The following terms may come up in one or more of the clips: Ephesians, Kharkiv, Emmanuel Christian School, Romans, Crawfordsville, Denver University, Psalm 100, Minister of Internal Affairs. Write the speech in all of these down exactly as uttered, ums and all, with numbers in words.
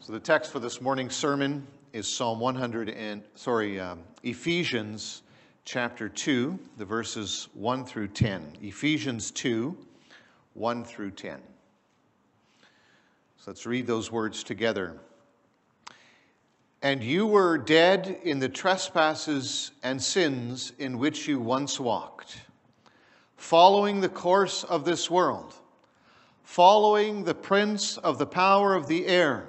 So the text for this morning's sermon is Psalm one hundred and sorry, um, Ephesians chapter two, the verses one through ten. Ephesians two, one through ten. So let's read those words together. And you were dead in the trespasses and sins in which you once walked, following the course of this world, following the prince of the power of the air,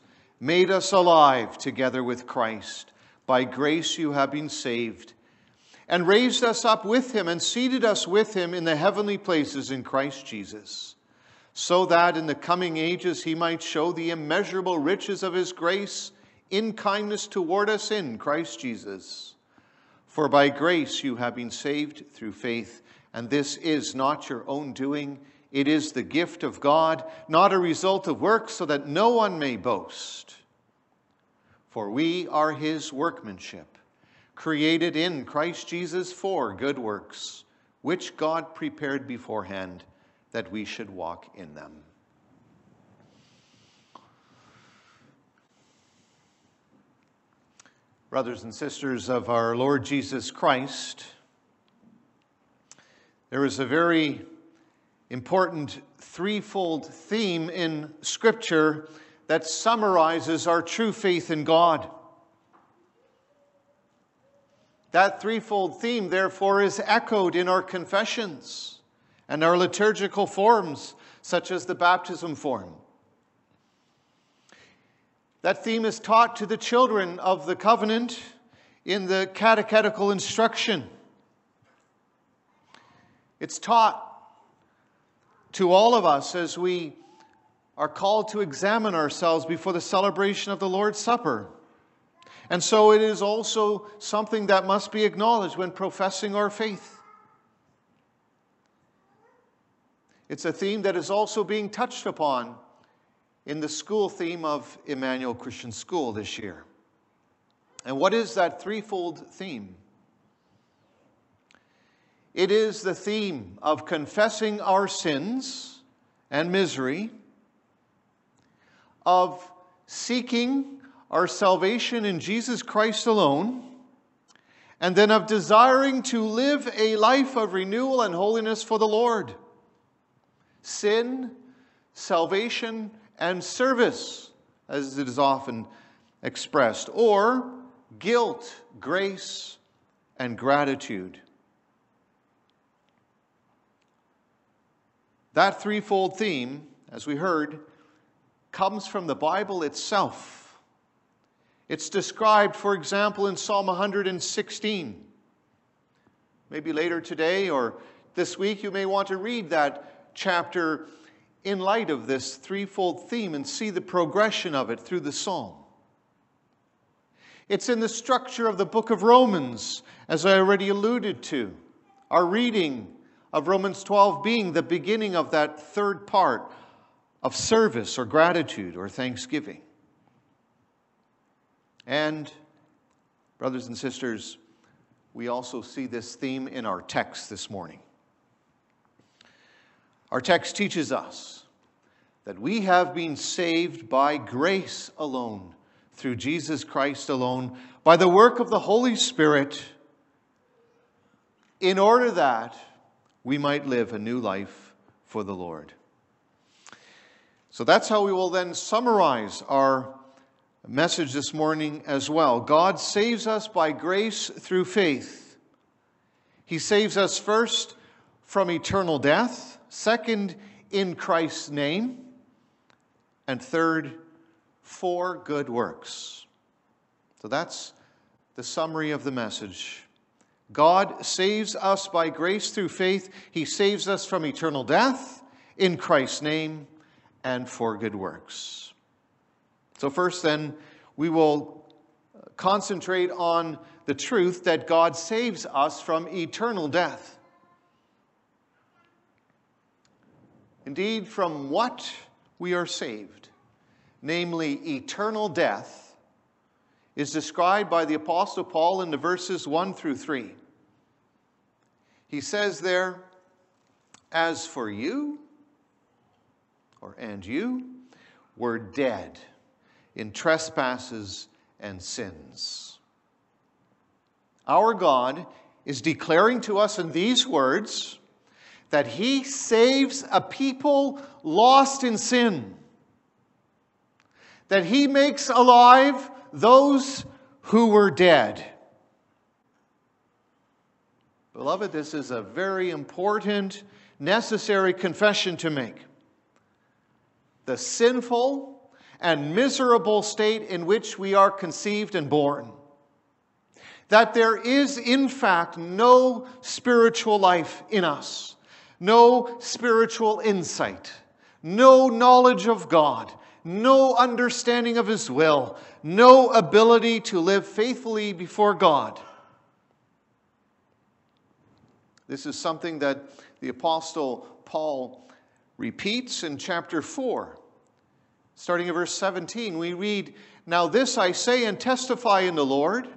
made us alive together with Christ. By grace you have been saved, and raised us up with him, and seated us with him in the heavenly places in Christ Jesus, so that in the coming ages he might show the immeasurable riches of his grace in kindness toward us in Christ Jesus. For by grace you have been saved through faith, and this is not your own doing. It is the gift of God, not a result of works, so that no one may boast. For we are his workmanship, created in Christ Jesus for good works, which God prepared beforehand that we should walk in them. Brothers and sisters of our Lord Jesus Christ, there is a very important threefold theme in Scripture that summarizes our true faith in God. That threefold theme, therefore, is echoed in our confessions and our liturgical forms, such as the baptism form. That theme is taught to the children of the covenant in the catechetical instruction. It's taught to all of us as we are called to examine ourselves before the celebration of the Lord's Supper. And so it is also something that must be acknowledged when professing our faith. It's a theme that is also being touched upon in the school theme of Emmanuel Christian School this year. And what is that threefold theme? It is the theme of confessing our sins and misery, of seeking our salvation in Jesus Christ alone, and then of desiring to live a life of renewal and holiness for the Lord. Sin, salvation, and service, as it is often expressed, or guilt, grace, and gratitude. That threefold theme, as we heard, comes from the Bible itself. It's described, for example, in Psalm one hundred sixteen. Maybe later today or this week you may want to read that chapter in light of this threefold theme and see the progression of it through the psalm. It's in the structure of the book of Romans, as I already alluded to. Our reading of Romans twelve being the beginning of that third part of service or gratitude or thanksgiving. And, brothers and sisters, we also see this theme in our text this morning. Our text teaches us that we have been saved by grace alone, through Jesus Christ alone, by the work of the Holy Spirit, in order that we might live a new life for the Lord. So that's how we will then summarize our message this morning as well. God saves us by grace through faith. He saves us first from eternal death, second, in Christ's name, and third, for good works. So that's the summary of the message. God saves us by grace through faith. He saves us from eternal death in Christ's name and for good works. So first then, We will concentrate on the truth that God saves us from eternal death. Indeed, from what we are saved, namely eternal death, is described by the Apostle Paul in the verses one through three. He says there, as for you, or and you, were dead in trespasses and sins. Our God is declaring to us in these words that He saves a people lost in sin, that He makes alive those who were dead. Beloved, this is a very important, necessary confession to make. The sinful and miserable state in which we are conceived and born. That there is, in fact, no spiritual life in us. No spiritual insight. No knowledge of God. No understanding of His will. No ability to live faithfully before God. This is something that the Apostle Paul repeats in chapter four. Starting at verse seventeen, we read, "Now this I say and testify in the Lord,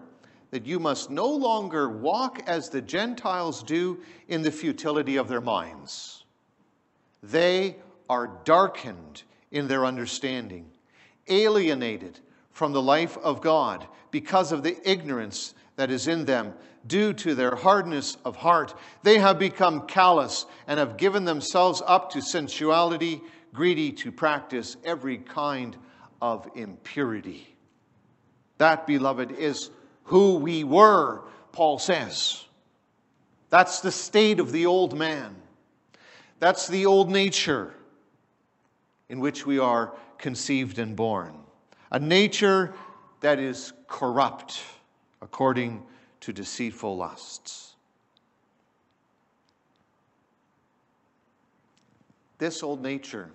that you must no longer walk as the Gentiles do in the futility of their minds. They are darkened in their understanding, alienated from the life of God because of the ignorance that is in them due to their hardness of heart. They have become callous and have given themselves up to sensuality, greedy to practice every kind of impurity." That, beloved, is who we were, Paul says. That's the state of the old man. That's the old nature in which we are conceived and born. A nature that is corrupt according to deceitful lusts. This old nature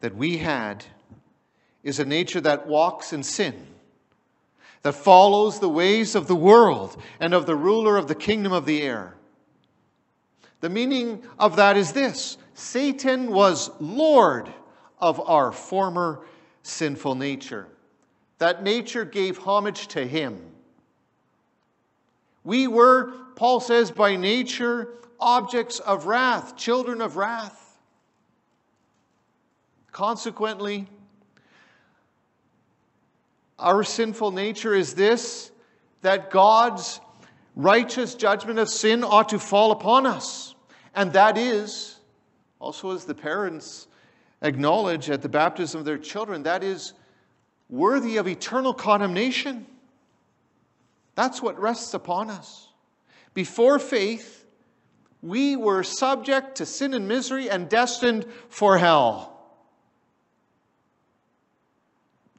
that we had is a nature that walks in sin, that follows the ways of the world and of the ruler of the kingdom of the air. The meaning of that is this: Satan was lord of our former sinful nature. That nature gave homage to him. We were, Paul says, by nature objects of wrath, children of wrath. Consequently, our sinful nature is this, that God's righteous judgment of sin ought to fall upon us. And that is, also as the parents acknowledge at the baptism of their children, that is worthy of eternal condemnation. That's what rests upon us. Before faith, we were subject to sin and misery and destined for hell.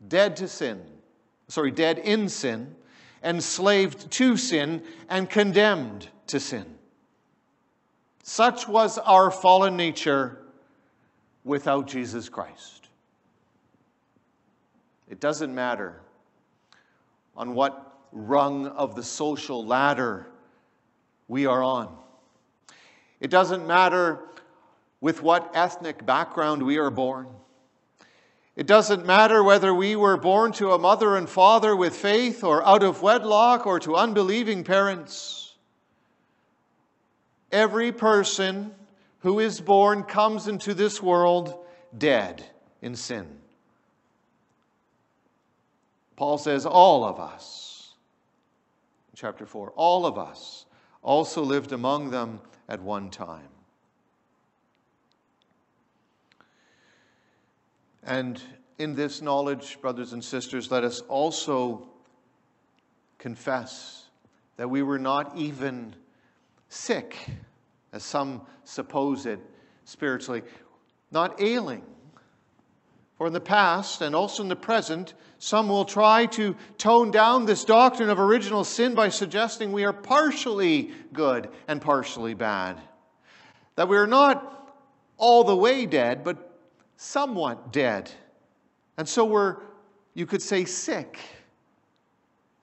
Dead to sin, sorry, dead in sin, enslaved to sin, and condemned to sin. Such was our fallen nature without Jesus Christ. It doesn't matter on what rung of the social ladder we are on. It doesn't matter with what ethnic background we are born. It doesn't matter whether we were born to a mother and father with faith or out of wedlock or to unbelieving parents. Every person who is born comes into this world dead in sin. Paul says all of us, chapter four, all of us also lived among them at one time. And in this knowledge, brothers and sisters, let us also confess that we were not even sick, as some suppose it spiritually, not ailing. For in the past and also in the present, some will try to tone down this doctrine of original sin by suggesting we are partially good and partially bad. That we are not all the way dead, but somewhat dead. And so we're you could say, sick.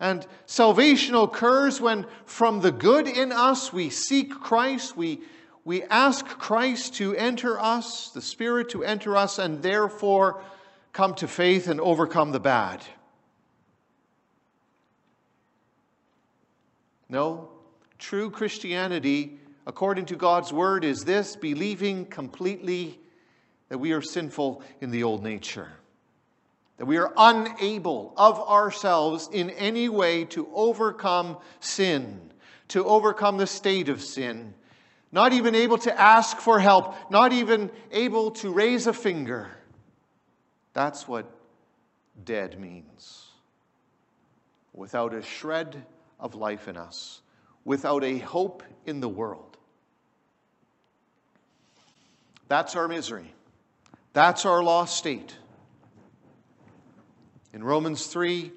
And salvation occurs when from the good in us we seek Christ, we, we ask Christ to enter us, the Spirit to enter us, and therefore come to faith and overcome the bad. No, true Christianity, according to God's word, is this: believing completely that we are sinful in the old nature, that we are unable of ourselves in any way to overcome sin, to overcome the state of sin, not even able to ask for help, not even able to raise a finger. That's what dead means. Without a shred of life in us, without a hope in the world. That's our misery. That's our lost state. In Romans three,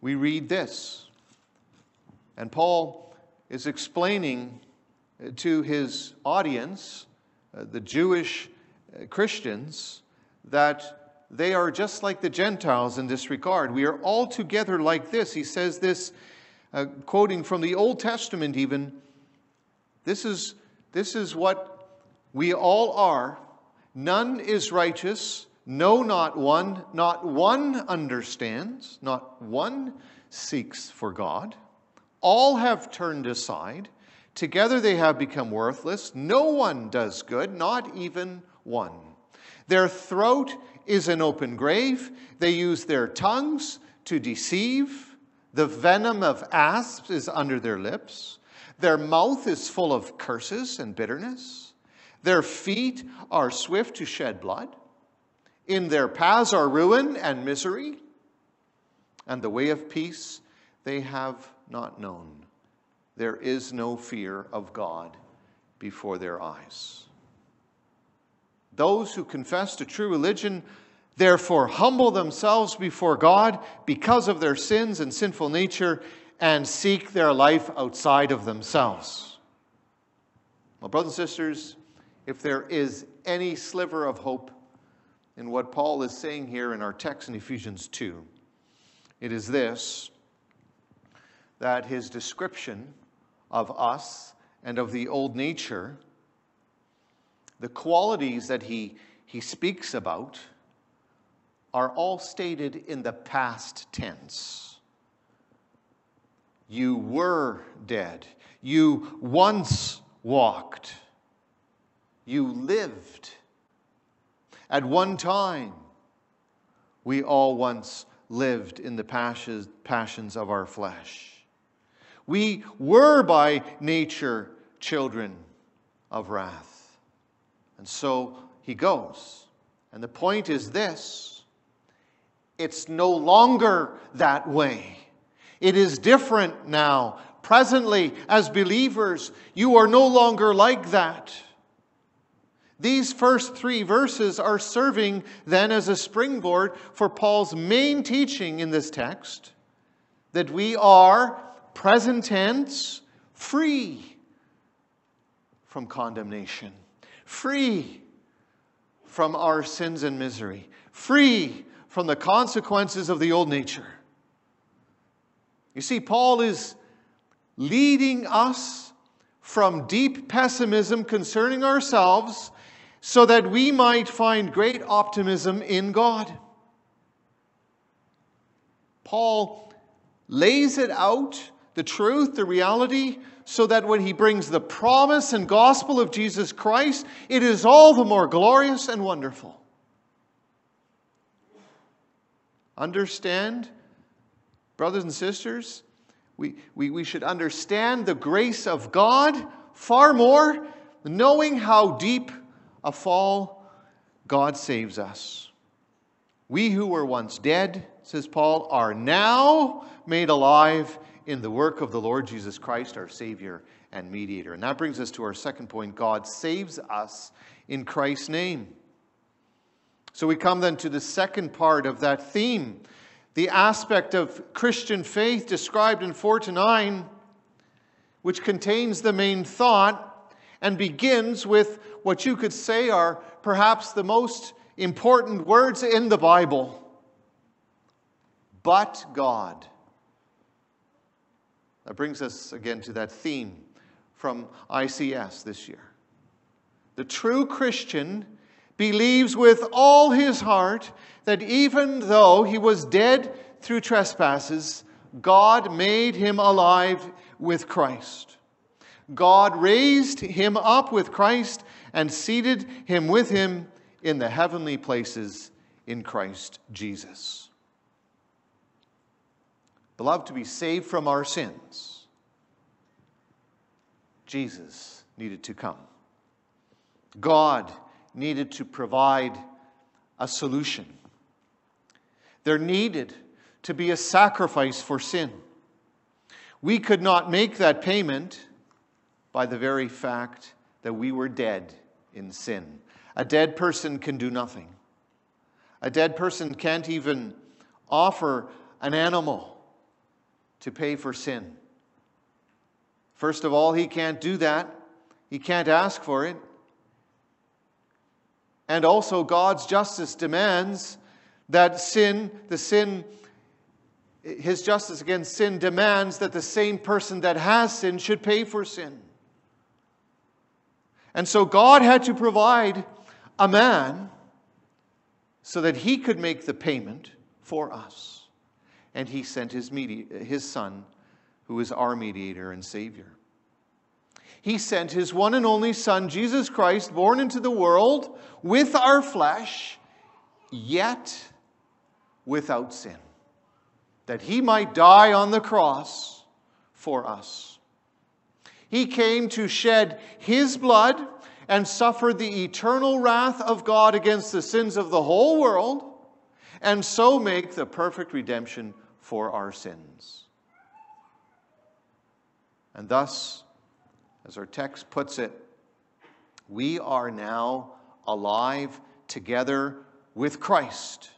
we read this. And Paul is explaining to his audience, uh, the Jewish uh, Christians, that they are just like the Gentiles in this regard. We are altogether like this. He says this, uh, quoting from the Old Testament even, this is, this is what we all are. None is righteous. No, not one, not one understands, not one seeks for God. All have turned aside. Together they have become worthless. No one does good, not even one. Their throat is an open grave. They use their tongues to deceive. The venom of asps is under their lips. Their mouth is full of curses and bitterness. Their feet are swift to shed blood. In their paths are ruin and misery, and the way of peace they have not known. There is no fear of God before their eyes. Those who confess to true religion therefore humble themselves before God because of their sins and sinful nature, and seek their life outside of themselves. Well, brothers and sisters, if there is any sliver of hope in what Paul is saying here in our text in Ephesians two, it is this, that his description of us and of the old nature, the qualities that he, he speaks about, are all stated in the past tense. You were dead. You once walked. You lived. At one time, we all once lived in the passions of our flesh. We were by nature children of wrath. And so he goes. And the point is this: it's no longer that way. It is different now. Presently, as believers, you are no longer like that. These first three verses are serving then as a springboard for Paul's main teaching in this text, that we are, present tense, free from condemnation, free from our sins and misery, free from the consequences of the old nature. You see, Paul is leading us from deep pessimism concerning ourselves, so that we might find great optimism in God. Paul lays it out, the truth, the reality, so that when he brings the promise and gospel of Jesus Christ, it is all the more glorious and wonderful. Understand, brothers and sisters, we, we, we should understand the grace of God far more, knowing how deep a fall God saves us. We who were once dead, says Paul, are now made alive in the work of the Lord Jesus Christ, our Savior and Mediator. And that brings us to our second point: God saves us in Christ's name. So we come then to the second part of that theme, the aspect of Christian faith described in four to nine, which contains the main thought and begins with what you could say are perhaps the most important words in the Bible. but God. That brings us again to that theme from I C S this year. The true Christian believes with all his heart that even though he was dead through trespasses, God made him alive with Christ. God raised him up with Christ and seated him with him in the heavenly places in Christ Jesus. Beloved, to be saved from our sins, Jesus needed to come. God needed to provide a solution. There needed to be a sacrifice for sin. We could not make that payment by the very fact that we were dead in sin. A dead person can do nothing. A dead person can't even offer an animal to pay for sin. First of all, he can't do that. He can't ask for it. And also, God's justice demands that sin, the sin, his justice against sin demands that the same person that has sinned should pay for sin. And so God had to provide a man so that he could make the payment for us. And he sent his, medi- his son, who is our mediator and Savior. He sent his one and only Son, Jesus Christ, born into the world with our flesh, yet without sin, that he might die on the cross for us. He came to shed his blood and suffered the eternal wrath of God against the sins of the whole world, and so make the perfect redemption for our sins. And thus, as our text puts it, we are now alive together with Christ.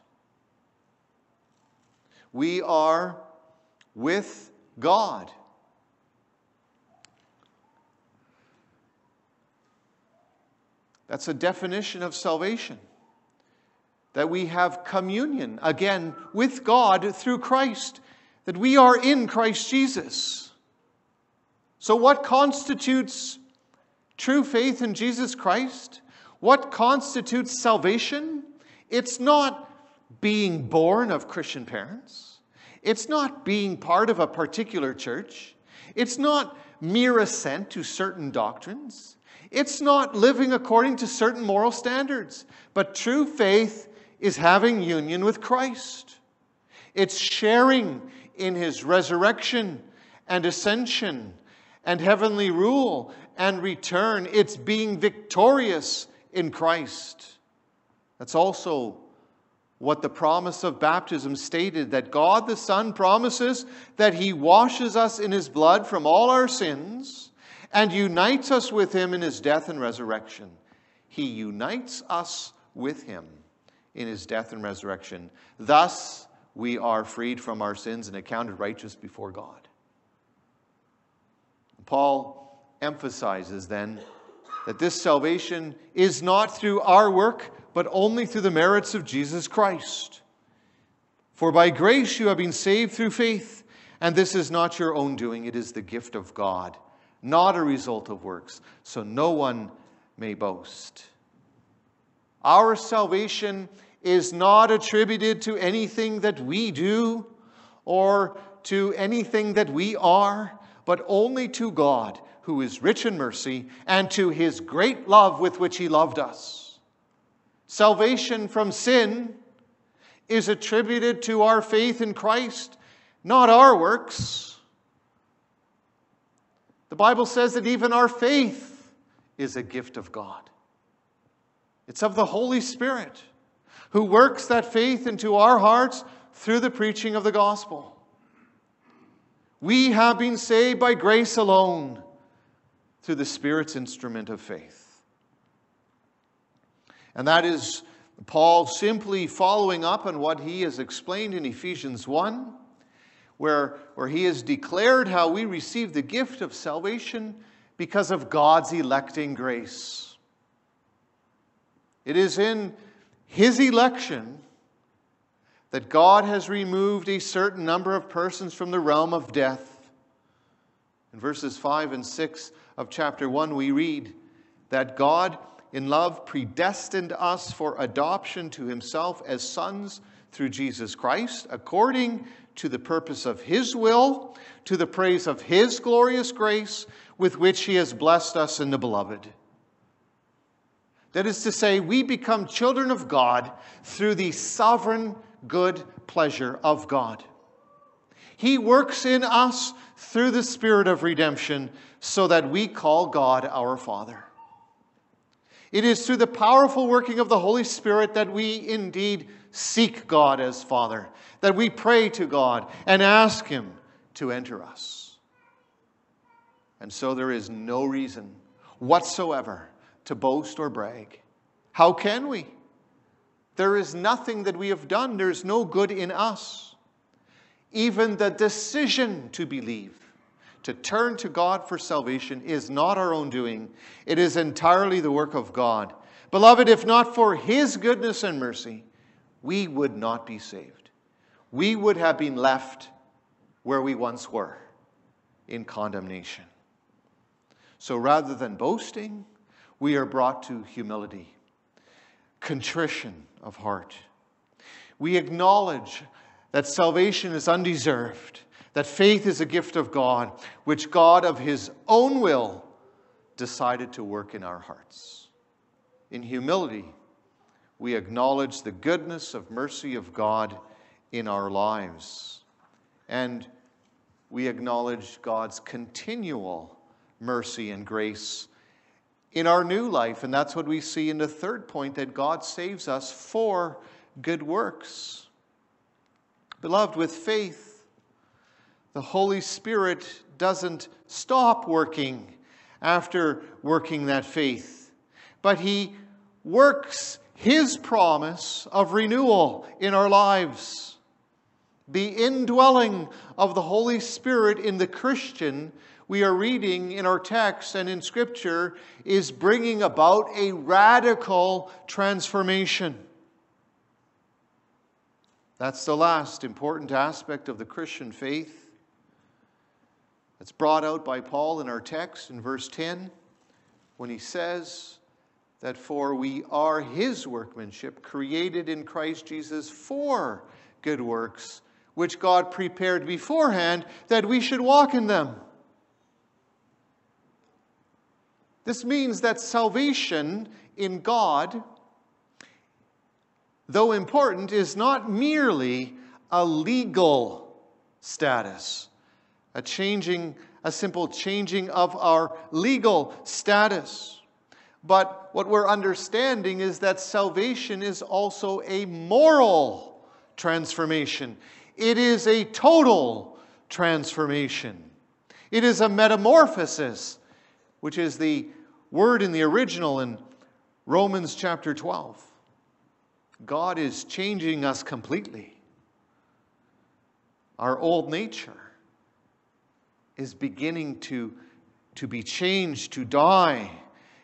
We are with God. That's a definition of salvation, that we have communion, again, with God through Christ, that we are in Christ Jesus. So what constitutes true faith in Jesus Christ? What constitutes salvation? It's not being born of Christian parents. It's not being part of a particular church. It's not mere assent to certain doctrines. It's not living according to certain moral standards. But true faith is having union with Christ. It's sharing in his resurrection and ascension and heavenly rule and return. It's being victorious in Christ. That's also what the promise of baptism stated, that God the Son promises that he washes us in his blood from all our sins and unites us with him in his death and resurrection. He unites us with him in his death and resurrection. Thus, we are freed from our sins and accounted righteous before God. Paul emphasizes then that this salvation is not through our work, but only through the merits of Jesus Christ. For by grace you have been saved through faith, and this is not your own doing, it is the gift of God, not a result of works, so no one may boast. Our salvation is not attributed to anything that we do or to anything that we are, but only to God, who is rich in mercy, and to his great love with which he loved us. Salvation from sin is attributed to our faith in Christ, not our works. The Bible says that even our faith is a gift of God. It's of the Holy Spirit, who works that faith into our hearts through the preaching of the gospel. We have been saved by grace alone, through the Spirit's instrument of faith. And that is Paul simply following up on what he has explained in Ephesians one, where, where he has declared how we receive the gift of salvation because of God's electing grace. It is in his election that God has removed a certain number of persons from the realm of death. In verses five and six of chapter one, we read that God in love predestined us for adoption to himself as sons through Jesus Christ, according to the purpose of his will, to the praise of his glorious grace, with which he has blessed us in the beloved. That is to say, we become children of God through the sovereign good pleasure of God. He works in us through the Spirit of redemption so that we call God our Father. It is through the powerful working of the Holy Spirit that we indeed seek God as Father, that we pray to God and ask Him to enter us. And so there is no reason whatsoever to boast or brag. How can we? There is nothing that we have done. There is no good in us. Even the decision to believe, to turn to God for salvation, is not our own doing. It is entirely the work of God. Beloved, if not for His goodness and mercy, we would not be saved. We would have been left where we once were, in condemnation. So rather than boasting, we are brought to humility, contrition of heart. We acknowledge that salvation is undeserved, that faith is a gift of God, which God of His own will decided to work in our hearts. In humility, we acknowledge the goodness of mercy of God in our lives. And we acknowledge God's continual mercy and grace in our new life. And that's what we see in the third point, that God saves us for good works. Beloved, with faith, the Holy Spirit doesn't stop working after working that faith, but He works His promise of renewal in our lives. The indwelling of the Holy Spirit in the Christian, we are reading in our text and in Scripture, is bringing about a radical transformation. That's the last important aspect of the Christian faith. It's brought out by Paul in our text in verse ten, when he says that for we are His workmanship, created in Christ Jesus for good works, which God prepared beforehand that we should walk in them. This means that salvation in God, though important, is not merely a legal status. A changing, a simple changing of our legal status. But what we're understanding is that salvation is also a moral transformation. It is a total transformation. It is a metamorphosis, which is the word in the original in Romans chapter twelve. God is changing us completely. Our old nature is beginning to, to be changed, to die.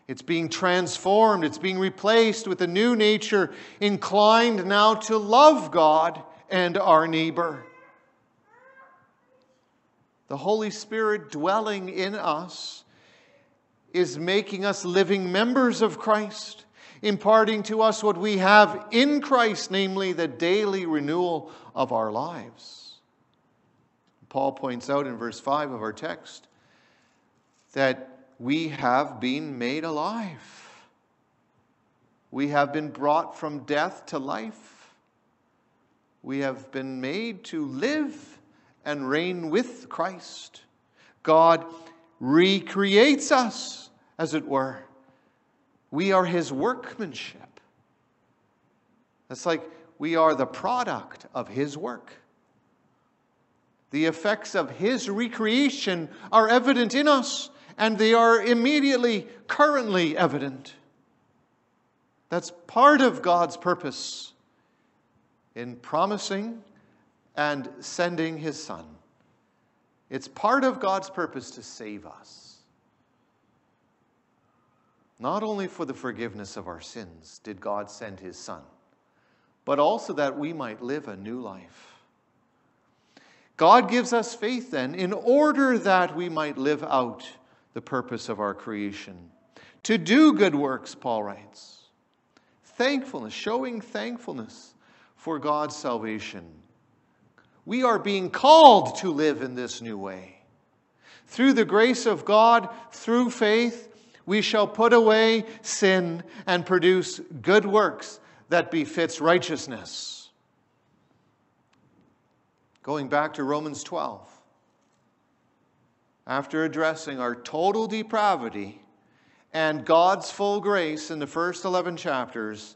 It's being transformed. It's being replaced with a new nature inclined now to love God and our neighbor. The Holy Spirit dwelling in us is making us living members of Christ, imparting to us what we have in Christ, namely the daily renewal of our lives. Paul points out in verse five of our text that we have been made alive. We have been brought from death to life. We have been made to live and reign with Christ. God recreates us, as it were. We are His workmanship. It's like we are the product of His work. The effects of His recreation are evident in us, and they are immediately, currently evident. That's part of God's purpose in promising and sending His Son. It's part of God's purpose to save us. Not only for the forgiveness of our sins did God send His Son, but also that we might live a new life. God gives us faith then in order that we might live out the purpose of our creation. To do good works, Paul writes. Thankfulness, showing thankfulness for God's salvation. We are being called to live in this new way. Through the grace of God, through faith, we shall put away sin and produce good works that befits righteousness. Going back to Romans twelve, after addressing our total depravity and God's full grace in the first eleven chapters,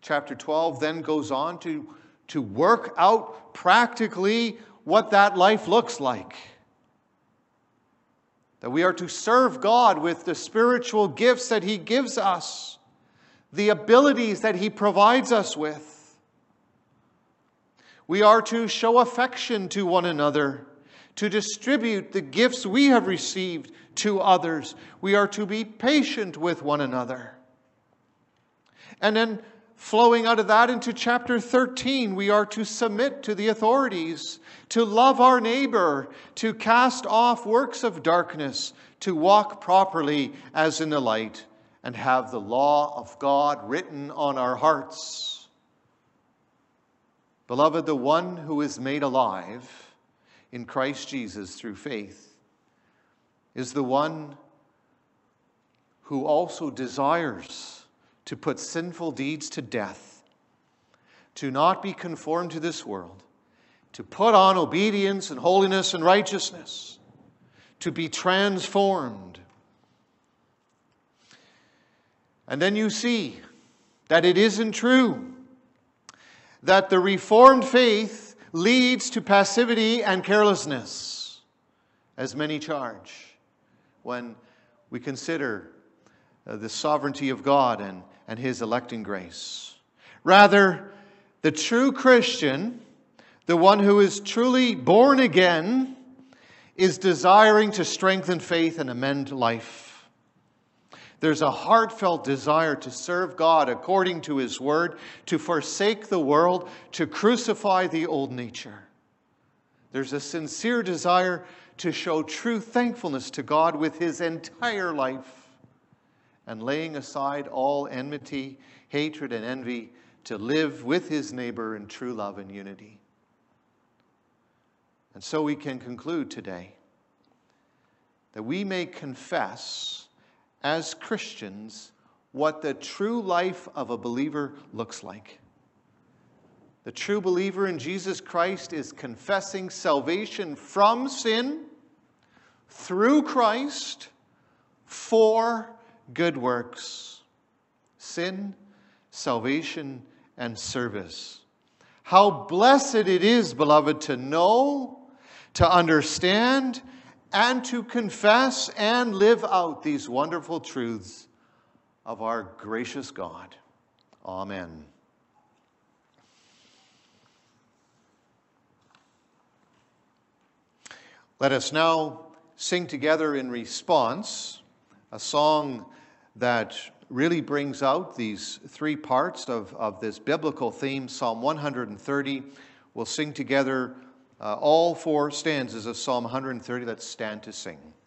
Chapter twelve then goes on to, to work out practically what that life looks like. That we are to serve God with the spiritual gifts that He gives us, the abilities that He provides us with. We are to show affection to one another, to distribute the gifts we have received to others. We are to be patient with one another. And then flowing out of that into chapter thirteen, we are to submit to the authorities, to love our neighbor, to cast off works of darkness, to walk properly as in the light, and have the law of God written on our hearts. Beloved, the one who is made alive in Christ Jesus through faith is the one who also desires to put sinful deeds to death, to not be conformed to this world, to put on obedience and holiness and righteousness, to be transformed. And then you see that it isn't true that the reformed faith leads to passivity and carelessness, as many charge, when we consider the sovereignty of God and and His electing grace. Rather, the true Christian, the one who is truly born again, is desiring to strengthen faith and amend life. There's a heartfelt desire to serve God according to His word, to forsake the world, to crucify the old nature. There's a sincere desire to show true thankfulness to God with his entire life, and laying aside all enmity, hatred, and envy, to live with his neighbor in true love and unity. And so we can conclude today that we may confess as Christians what the true life of a believer looks like. The true believer in Jesus Christ is confessing salvation from sin, through Christ, for good works, sin, salvation, and service. How blessed it is, beloved, to know, to understand, and to confess and live out these wonderful truths of our gracious God. Amen. Let us now sing together in response a song that really brings out these three parts of, of this biblical theme, Psalm one hundred thirty. We'll sing together uh, all four stanzas of Psalm one hundred thirty. Let's stand to sing.